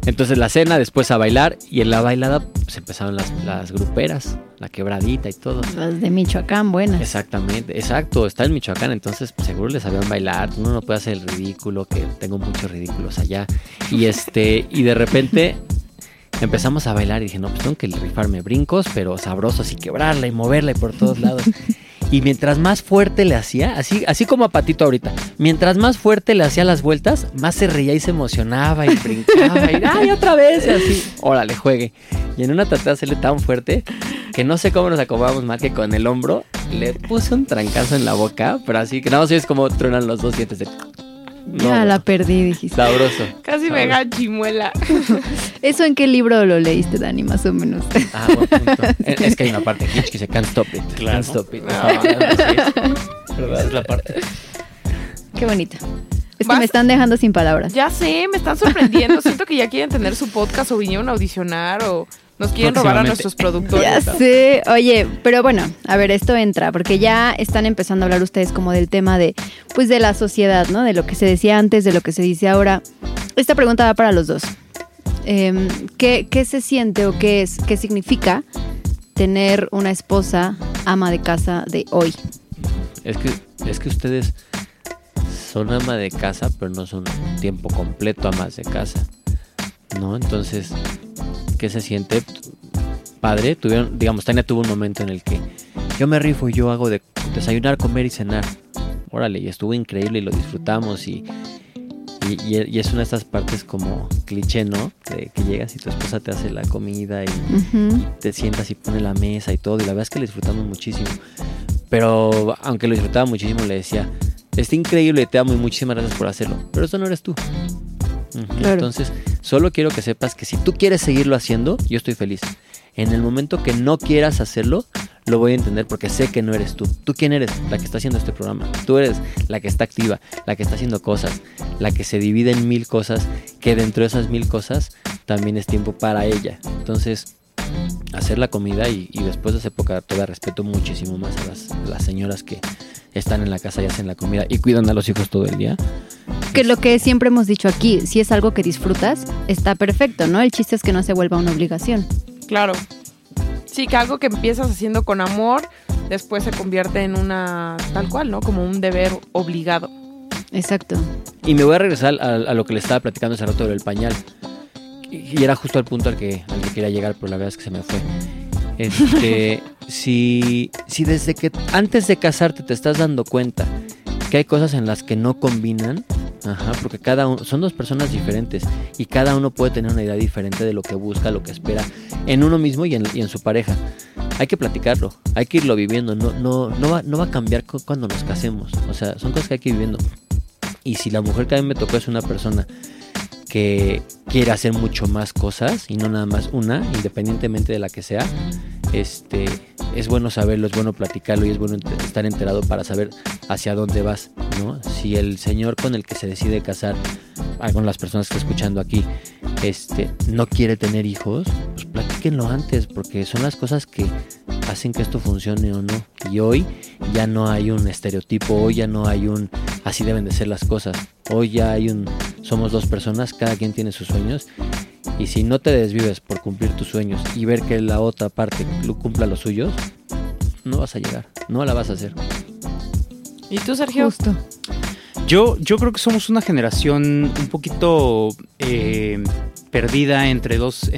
entonces la cena, después a bailar, y en la bailada pues empezaron las gruperas, la quebradita y todo. Las de Michoacán, buenas. Exactamente, exacto, está en Michoacán, entonces pues, seguro les sabían bailar. Uno no puede hacer el ridículo, que tengo muchos ridículos allá. Y y de repente empezamos a bailar y dije, no, pues tengo que rifarme brincos, pero sabrosos, y quebrarla y moverla y por todos lados. Y mientras más fuerte le hacía, así como a Patito ahorita, mientras más fuerte le hacía las vueltas, más se reía y se emocionaba y brincaba y ¡ay, otra vez! Y así, órale, juegue. Y en una traté de hacerle tan fuerte que no sé cómo nos acomodamos mal, que con el hombro le puse un trancazo en la boca, pero así que nada más es como truenan los dos dientes de... No, ya la perdí, dijiste. Sabroso. Casi sabroso. Me da chimuela. ¿Eso en qué libro lo leíste, Dani, más o menos? Ah, buen punto. Es que hay una parte de Hitch que dice can't stop it. Claro. Can't stop it. No, esa es la parte. Qué bonita. Es que me están dejando sin palabras. Ya sé, me están sorprendiendo. Siento que ya quieren tener su podcast o vinieron a audicionar o... Nos quieren robar a nuestros productores. Ya sé. Oye, pero bueno, a ver, esto entra, porque ya están empezando a hablar ustedes como del tema pues de la sociedad, ¿no? De lo que se decía antes, de lo que se dice ahora. Esta pregunta va para los dos. ¿Qué se siente o qué significa tener una esposa ama de casa de hoy? Es que ustedes son ama de casa, pero no son tiempo completo amas de casa, ¿no? Entonces... que se siente padre. Tania tuvo un momento en el que yo me rifo y yo hago de desayunar, comer y cenar. Órale, y estuvo increíble y lo disfrutamos. Y Y es una de estas partes como cliché, ¿no? Que llegas y tu esposa te hace la comida y, y te sientas y pone la mesa y todo. Y la verdad es que le disfrutamos muchísimo. Pero aunque lo disfrutaba muchísimo, le decía, está increíble, te amo y muchísimas gracias por hacerlo. Pero eso no eres tú. Claro. Entonces, solo quiero que sepas que si tú quieres seguirlo haciendo, yo estoy feliz. En el momento que no quieras hacerlo, lo voy a entender porque sé que no eres tú. ¿Tú quién eres? La que está haciendo este programa. Tú eres la que está activa, la que está haciendo cosas, la que se divide en 1000 cosas, que dentro de esas 1000 cosas también es tiempo para ella. Entonces, hacer la comida y después de esa época todavía respeto muchísimo más a las señoras que están en la casa y hacen la comida y cuidan a los hijos todo el día. Que lo que siempre hemos dicho aquí, si es algo que disfrutas, está perfecto, ¿no? El chiste es que no se vuelva una obligación. Claro. Sí, que algo que empiezas haciendo con amor, después se convierte en una tal cual, ¿no? Como un deber obligado. Exacto. Y me voy a regresar a lo que le estaba platicando hace rato del pañal. Y era justo al punto al que quería llegar, pero la verdad es que se me fue. Si desde que antes de casarte te estás dando cuenta que hay cosas en las que no combinan, porque cada uno, son dos personas diferentes y cada uno puede tener una idea diferente de lo que busca, lo que espera en uno mismo y en su pareja. Hay que platicarlo, hay que irlo viviendo, no va a cambiar cuando nos casemos. O sea, son cosas que hay que ir viviendo. Y si la mujer que a mí me tocó es una persona que quiere hacer mucho más cosas y no nada más una, independientemente de la que sea, es bueno saberlo, es bueno platicarlo y es bueno estar enterado para saber hacia dónde vas, ¿no? Si el señor con el que se decide casar, con las personas que está escuchando aquí, no quiere tener hijos, pues platíquenlo antes, porque son las cosas que hacen que esto funcione o no. Y hoy ya no hay un estereotipo, hoy ya no hay un así deben de ser las cosas, hoy ya hay somos dos personas, cada quien tiene sus sueños. Y si no te desvives por cumplir tus sueños y ver que la otra parte cumpla los suyos, no vas a llegar, no la vas a hacer. ¿Y tú, Sergio? Justo. Yo creo que somos una generación un poquito perdida entre dos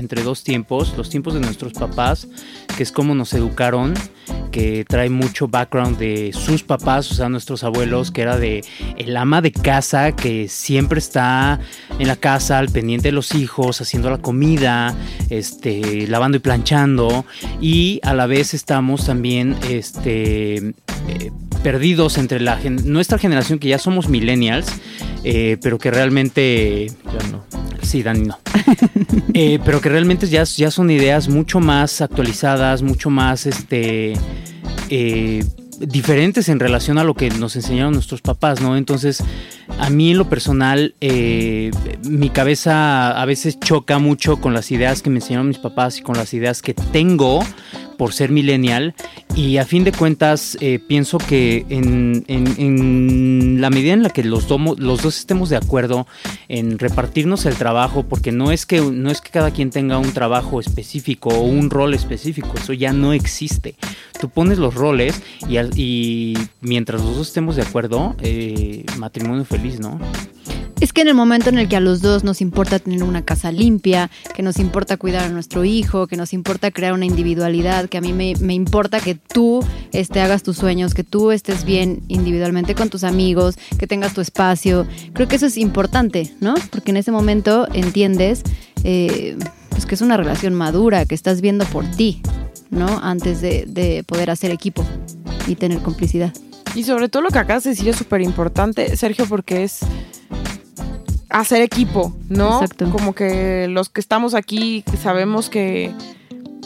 tiempos. Los tiempos de nuestros papás, que es como nos educaron, que trae mucho background de sus papás, o sea, nuestros abuelos, que era de el ama de casa que siempre está en la casa al pendiente de los hijos, haciendo la comida, lavando y planchando, y a la vez estamos también perdidos entre nuestra generación, que ya somos millennials, pero que realmente ya no. Sí, Dani, no. Pero que realmente ya son ideas mucho más actualizadas, mucho más diferentes en relación a lo que nos enseñaron nuestros papás, ¿no? Entonces, a mí en lo personal, mi cabeza a veces choca mucho con las ideas que me enseñaron mis papás y con las ideas que tengo por ser millennial, y a fin de cuentas pienso que en la medida en la que los dos estemos de acuerdo en repartirnos el trabajo, porque no es que cada quien tenga un trabajo específico o un rol específico, eso ya no existe. Tú pones los roles y mientras los dos estemos de acuerdo, matrimonio feliz, ¿no? Es que en el momento en el que a los dos nos importa tener una casa limpia, que nos importa cuidar a nuestro hijo, que nos importa crear una individualidad, que a mí me importa que tú hagas tus sueños, que tú estés bien individualmente con tus amigos, que tengas tu espacio, creo que eso es importante, ¿no? Porque en ese momento entiendes pues que es una relación madura, que estás viendo por ti, ¿no? Antes de poder hacer equipo y tener complicidad. Y sobre todo lo que acabas de decir es súper importante, Sergio, porque es hacer equipo, ¿no? Exacto. Como que los que estamos aquí sabemos que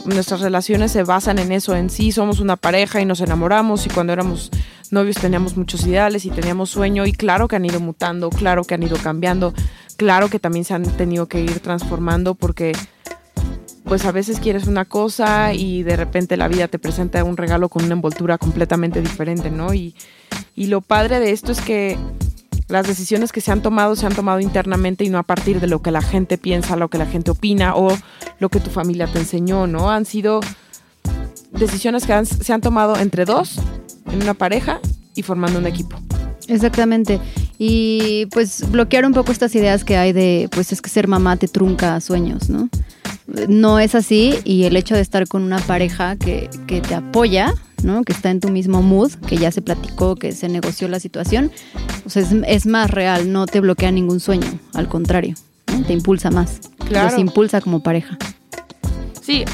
nuestras relaciones se basan en eso, en sí somos una pareja y nos enamoramos, y cuando éramos novios teníamos muchos ideales y teníamos sueño, y claro que han ido mutando, claro que han ido cambiando, claro que también se han tenido que ir transformando, porque pues a veces quieres una cosa y de repente la vida te presenta un regalo con una envoltura completamente diferente, ¿no? Y lo padre de esto es que las decisiones que se han tomado internamente y no a partir de lo que la gente piensa, lo que la gente opina o lo que tu familia te enseñó, ¿no? Han sido decisiones que se han tomado entre dos, en una pareja y formando un equipo. Exactamente. Y pues bloquear un poco estas ideas que hay de, pues es que ser mamá te trunca sueños, ¿no? No es así, y el hecho de estar con una pareja que te apoya, ¿no? Que está en tu mismo mood, que ya se platicó, que se negoció la situación, O sea, es más real, no te bloquea ningún sueño, al contrario, ¿no? Te impulsa más. Claro. Los impulsa como pareja. Sí,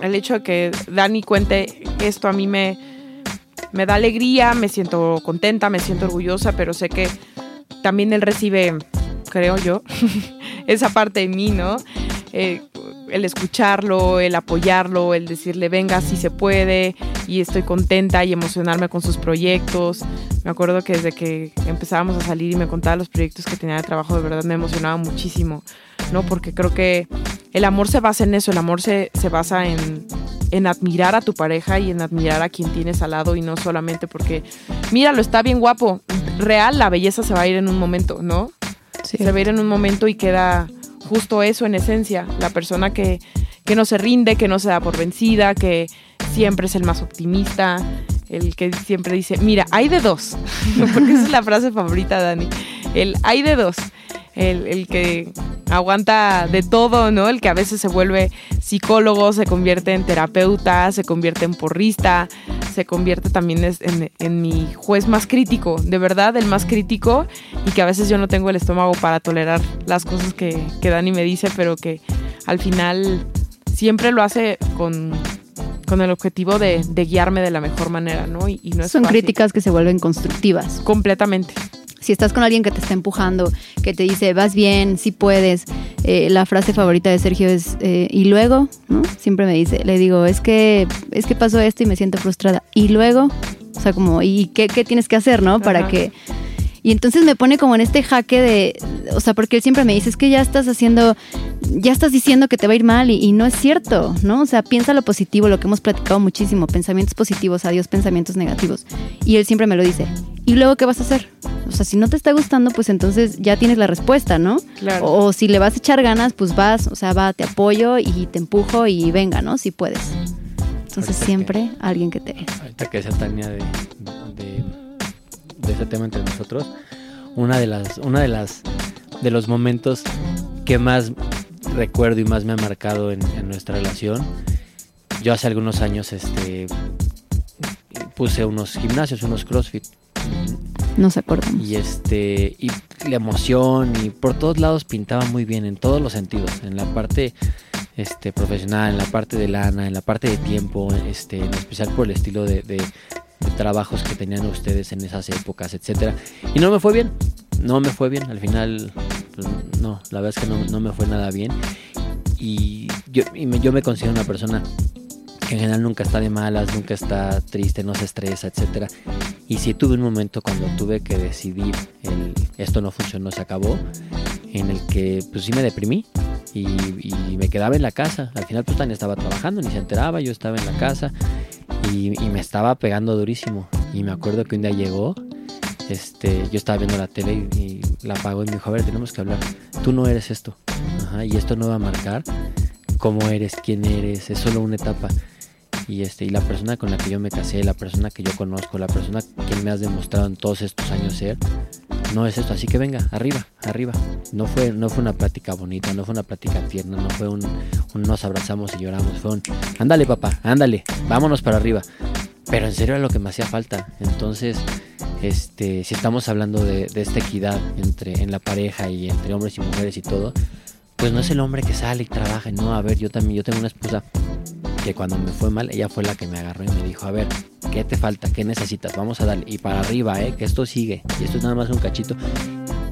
el hecho de que Dani cuente esto a mí me da alegría, me siento contenta, me siento orgullosa, pero sé que también él recibe, creo yo, esa parte de mí, ¿no? El escucharlo, el apoyarlo, el decirle, venga, sí se puede, y estoy contenta y emocionarme con sus proyectos. Me acuerdo que desde que empezábamos a salir y me contaba los proyectos que tenía de trabajo, de verdad me emocionaba muchísimo, ¿no? Porque creo que el amor se basa en eso, el amor se basa en admirar a tu pareja y en admirar a quien tienes al lado, y no solamente porque, míralo, está bien guapo. Real, la belleza se va a ir en un momento, ¿no? Sí. Se va a ir en un momento y queda justo eso en esencia, la persona que no se rinde, que no se da por vencida, que siempre es el más optimista, el que siempre dice, mira, hay de dos, porque esa es la frase favorita, Dani, el hay de dos, el que aguanta de todo, ¿no? El que a veces se vuelve psicólogo, se convierte en terapeuta, se convierte en porrista, se convierte también en mi juez más crítico, de verdad, el más crítico, y que a veces yo no tengo el estómago para tolerar las cosas que Dani me dice, pero que al final siempre lo hace con el objetivo de guiarme de la mejor manera, ¿no? Y no es Son fácil. Críticas que se vuelven constructivas. Completamente. Si estás con alguien que te está empujando, que te dice, vas bien, sí puedes. La frase favorita de Sergio es, ¿y luego? ¿No? Siempre me dice, le digo, es que pasó esto y me siento frustrada. ¿Y luego? O sea, como, ¿y qué tienes que hacer, no? Para que... Y entonces me pone como en este jaque de... O sea, porque él siempre me dice, es que ya estás diciendo que te va a ir mal y no es cierto, ¿no? O sea, piensa lo positivo, lo que hemos platicado muchísimo, pensamientos positivos, adiós pensamientos negativos. Y él siempre me lo dice. ¿Y luego qué vas a hacer? O sea, si no te está gustando, pues entonces ya tienes la respuesta, ¿no? Claro. O si le vas a echar ganas, pues vas, o sea, va, te apoyo y te empujo y venga, ¿no? Si puedes. Entonces ahorita siempre que, alguien que te... Ahorita que esa Tania de ese tema entre nosotros, uno de los momentos que más recuerdo y más me ha marcado en nuestra relación, yo hace algunos años puse unos gimnasios, unos CrossFit. No se acuerdan. Y la emoción y por todos lados pintaba muy bien en todos los sentidos, en la parte profesional, en la parte de lana, en la parte de tiempo, en especial por el estilo de trabajos que tenían ustedes en esas épocas, etcétera. Y no me fue bien, al final no, la verdad es que no me fue nada bien, y yo me considero una persona que en general nunca está de malas, nunca está triste, no se estresa, etcétera. Y sí tuve un momento cuando tuve que decidir esto no funcionó, se acabó, en el que pues sí me deprimí y me quedaba en la casa. Al final pues Tania estaba trabajando, ni se enteraba, yo estaba en la casa y me estaba pegando durísimo. Y me acuerdo que un día llegó, yo estaba viendo la tele y la apagó y me dijo, a ver, tenemos que hablar, tú no eres esto. Ajá, y esto no va a marcar cómo eres, quién eres, es solo una etapa. Y la persona con la que yo me casé, la persona que yo conozco, la persona que me has demostrado en todos estos años ser, no es esto, así que venga, arriba, arriba. No fue una plática bonita, no fue una plática tierna, no fue un nos abrazamos y lloramos, fue un ándale papá, ándale, vámonos para arriba. Pero en serio era lo que me hacía falta. Entonces, si estamos hablando de esta equidad en la pareja y entre hombres y mujeres y todo, pues no es el hombre que sale y trabaja, no, a ver, yo tengo una esposa que cuando me fue mal, ella fue la que me agarró y me dijo, a ver, ¿qué te falta? ¿Qué necesitas? Vamos a darle, y para arriba, que esto sigue, y esto es nada más un cachito,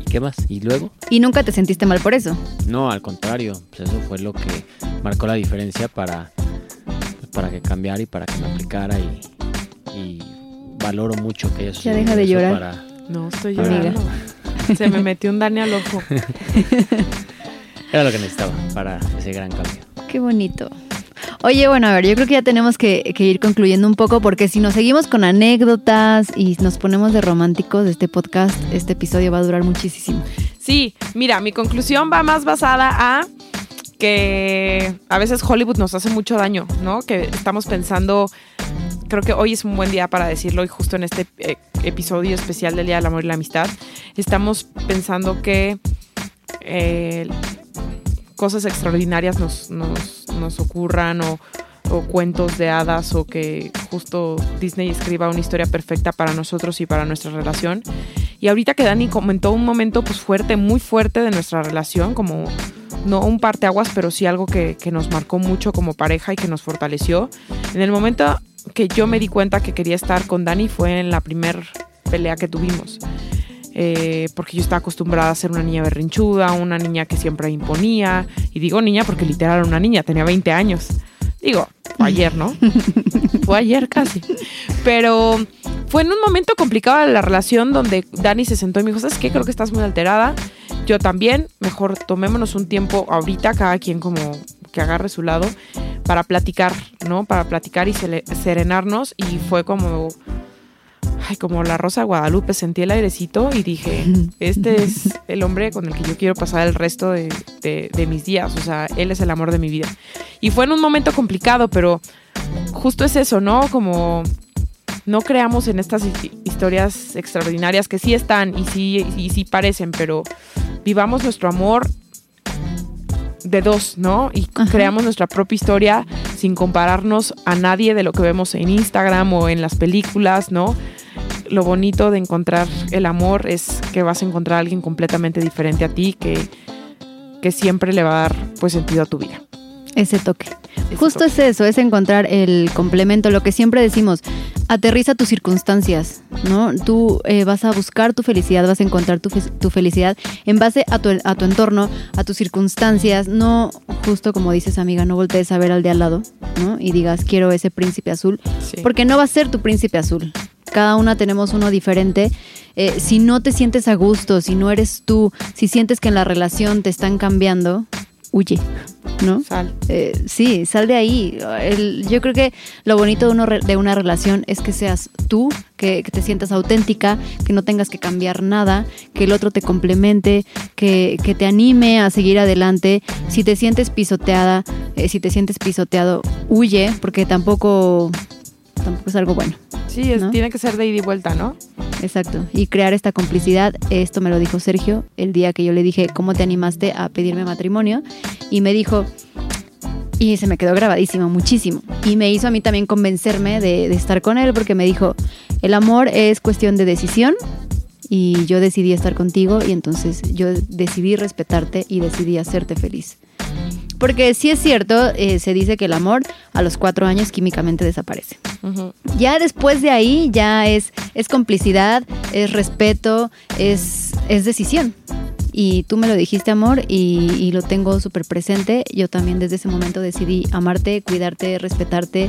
¿y qué más? ¿Y luego? ¿Y nunca te sentiste mal por eso? No, al contrario, pues eso fue lo que marcó la diferencia para que cambiara y para que me aplicara, y valoro mucho que eso. Ya deja de llorar. No, estoy llorando. Se me metió un Dani al ojo. Era lo que necesitaba para ese gran cambio. Qué bonito. Oye, bueno, a ver, yo creo que ya tenemos que ir concluyendo un poco, porque si nos seguimos con anécdotas y nos ponemos de románticos, este podcast, este episodio va a durar muchísimo. Sí, mira, mi conclusión va más basada a que a veces Hollywood nos hace mucho daño, ¿no? Que estamos pensando, creo que hoy es un buen día para decirlo, y justo en este episodio especial del Día del Amor y la Amistad, estamos pensando que cosas extraordinarias nos ocurran o cuentos de hadas, o que justo Disney escriba una historia perfecta para nosotros y para nuestra relación, Y ahorita que Dani comentó un momento pues fuerte, muy fuerte de nuestra relación, como no un parteaguas, pero sí algo que nos marcó mucho como pareja y que nos fortaleció. En el momento que yo me di cuenta que quería estar con Dani fue en la primer pelea que tuvimos. Porque yo estaba acostumbrada a ser una niña berrinchuda, una niña que siempre imponía. Y digo niña porque literal era una niña, tenía 20 años. Digo, fue ayer, ¿no? Fue ayer casi. Pero fue en un momento complicado de la relación donde Dani se sentó y me dijo, ¿sabes qué? Creo que estás muy alterada. Yo también. Mejor tomémonos un tiempo ahorita, cada quien como que agarre su lado, para platicar, ¿no? Para platicar y serenarnos. Y fue como... Ay, como la Rosa de Guadalupe, sentí el airecito y dije, este es el hombre con el que yo quiero pasar el resto de mis días. O sea, él es el amor de mi vida. Y fue en un momento complicado, pero justo es eso, ¿no? Como no creamos en estas historias extraordinarias que sí están y sí parecen, pero vivamos nuestro amor de dos, ¿no? Y ajá, creamos nuestra propia historia sin compararnos a nadie de lo que vemos en Instagram o en las películas, ¿no? Lo bonito de encontrar el amor es que vas a encontrar a alguien completamente diferente a ti, que siempre le va a dar pues sentido a tu vida. Ese toque. Justo es eso, es encontrar el complemento, lo que siempre decimos, aterriza tus circunstancias, ¿no? Tú vas a buscar tu felicidad, vas a encontrar tu felicidad en base a tu entorno, a tus circunstancias, no justo como dices, amiga, no voltees a ver al de al lado, ¿no? Y digas, quiero ese príncipe azul, sí, porque no va a ser tu príncipe azul. Cada una tenemos uno diferente. Si no te sientes a gusto, si no eres tú, si sientes que en la relación te están cambiando, huye, ¿no? Sal. Sí, sal de ahí. Yo creo que lo bonito de una relación es que seas tú, que te sientas auténtica, que no tengas que cambiar nada, que el otro te complemente, que te anime a seguir adelante. Si te sientes pisoteada, si te sientes pisoteado, huye, porque tampoco es algo bueno. Sí, ¿no? Tiene que ser de ida y vuelta, ¿no? Exacto. Y crear esta complicidad. Esto me lo dijo Sergio el día que yo le dije, ¿cómo te animaste a pedirme matrimonio? Y me dijo, y se me quedó grabadísimo, muchísimo. Y me hizo a mí también convencerme de estar con él, porque me dijo, el amor es cuestión de decisión y yo decidí estar contigo y entonces yo decidí respetarte y decidí hacerte feliz. Porque sí es cierto, se dice que el amor a los 4 años químicamente desaparece. Uh-huh. Ya después de ahí ya es complicidad, es respeto, es decisión. Y tú me lo dijiste, amor, y lo tengo súper presente. Yo también desde ese momento decidí amarte, cuidarte, respetarte,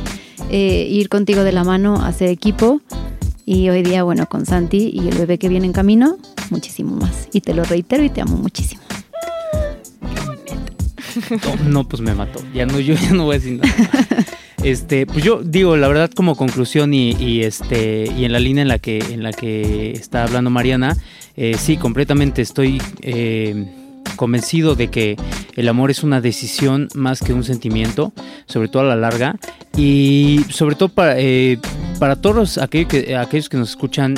ir contigo de la mano, hacer equipo. Y hoy día, bueno, con Santi y el bebé que viene en camino, muchísimo más. Y te lo reitero y te amo muchísimo. No, pues me mató. Yo ya no voy a decir nada. Pues yo digo, la verdad, como conclusión y en la línea en la que está hablando Mariana, sí, completamente estoy convencido de que el amor es una decisión más que un sentimiento, sobre todo a la larga, y sobre todo para todos aquellos que nos escuchan,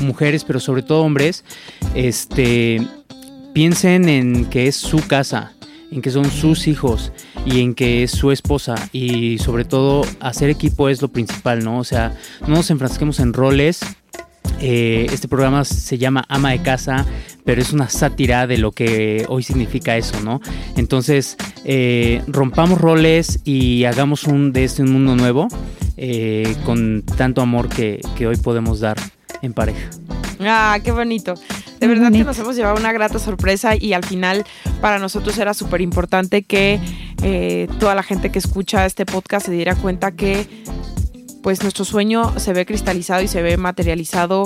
mujeres, pero sobre todo hombres, piensen en que es su casa, en que son sus hijos y en que es su esposa, y sobre todo hacer equipo es lo principal, ¿no? O sea, no nos enfrasquemos en roles. Este programa se llama Ama de Casa, pero es una sátira de lo que hoy significa eso, ¿no? Entonces, rompamos roles y hagamos de este un mundo nuevo, con tanto amor que hoy podemos dar en pareja. ¡Ah, qué bonito! De verdad que nos hemos llevado una grata sorpresa y al final para nosotros era súper importante que toda la gente que escucha este podcast se diera cuenta que pues nuestro sueño se ve cristalizado y se ve materializado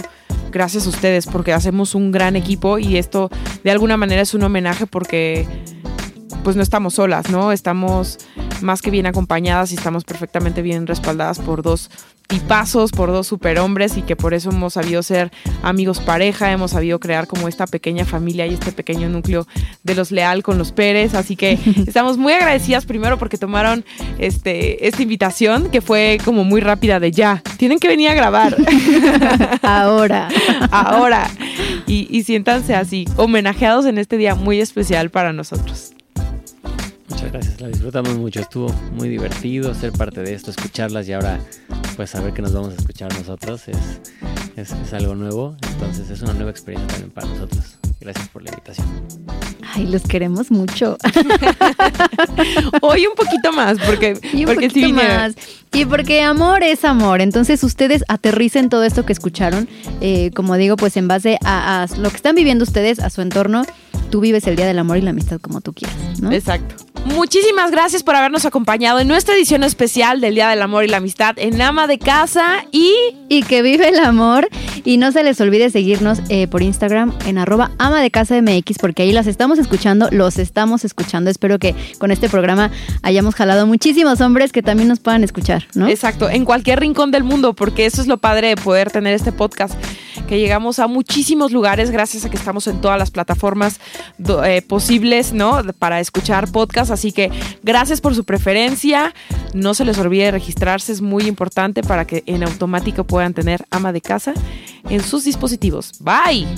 gracias a ustedes, porque hacemos un gran equipo y esto de alguna manera es un homenaje porque pues no estamos solas, ¿no? Estamos más que bien acompañadas y estamos perfectamente bien respaldadas por dos tipazos, por dos superhombres, y que por eso hemos sabido ser amigos pareja, hemos sabido crear como esta pequeña familia y este pequeño núcleo de los Leal con los Pérez, así que estamos muy agradecidas primero porque tomaron esta invitación que fue como muy rápida de ya, tienen que venir a grabar ahora y siéntanse así, homenajeados en este día muy especial para nosotros. Muchas gracias, la disfrutamos mucho, estuvo muy divertido ser parte de esto, escucharlas y ahora pues saber que nos vamos a escuchar nosotros es es algo nuevo, entonces es una nueva experiencia también para nosotros. Gracias por la invitación. Ay, los queremos mucho. Hoy un poquito más, porque sí vinieron. Y porque amor es amor. Entonces ustedes aterricen todo esto que escucharon. Como digo, pues en base a lo que están viviendo ustedes, a su entorno, tú vives el Día del Amor y la Amistad como tú quieras, ¿no? Exacto. Muchísimas gracias por habernos acompañado en nuestra edición especial del Día del Amor y la Amistad en Ama de Casa y que vive el amor. Y no se les olvide seguirnos por Instagram en @amadecasa.mx, porque ahí las estamos escuchando, los estamos escuchando. Espero que con este programa hayamos jalado muchísimos hombres que también nos puedan escuchar, ¿no? Exacto, en cualquier rincón del mundo, porque eso es lo padre de poder tener este podcast, que llegamos a muchísimos lugares gracias a que estamos en todas las plataformas posibles, ¿no? Para escuchar podcasts. Así que gracias por su preferencia. No se les olvide registrarse, es muy importante para que en automático puedan tener Ama de Casa en sus dispositivos. ¡Bye!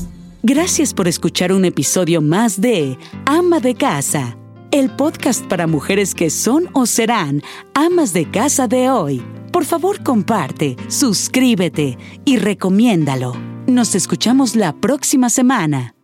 Gracias por escuchar un episodio más de Ama de Casa, el podcast para mujeres que son o serán amas de casa de hoy. Por favor, comparte, suscríbete y recomiéndalo. Nos escuchamos la próxima semana.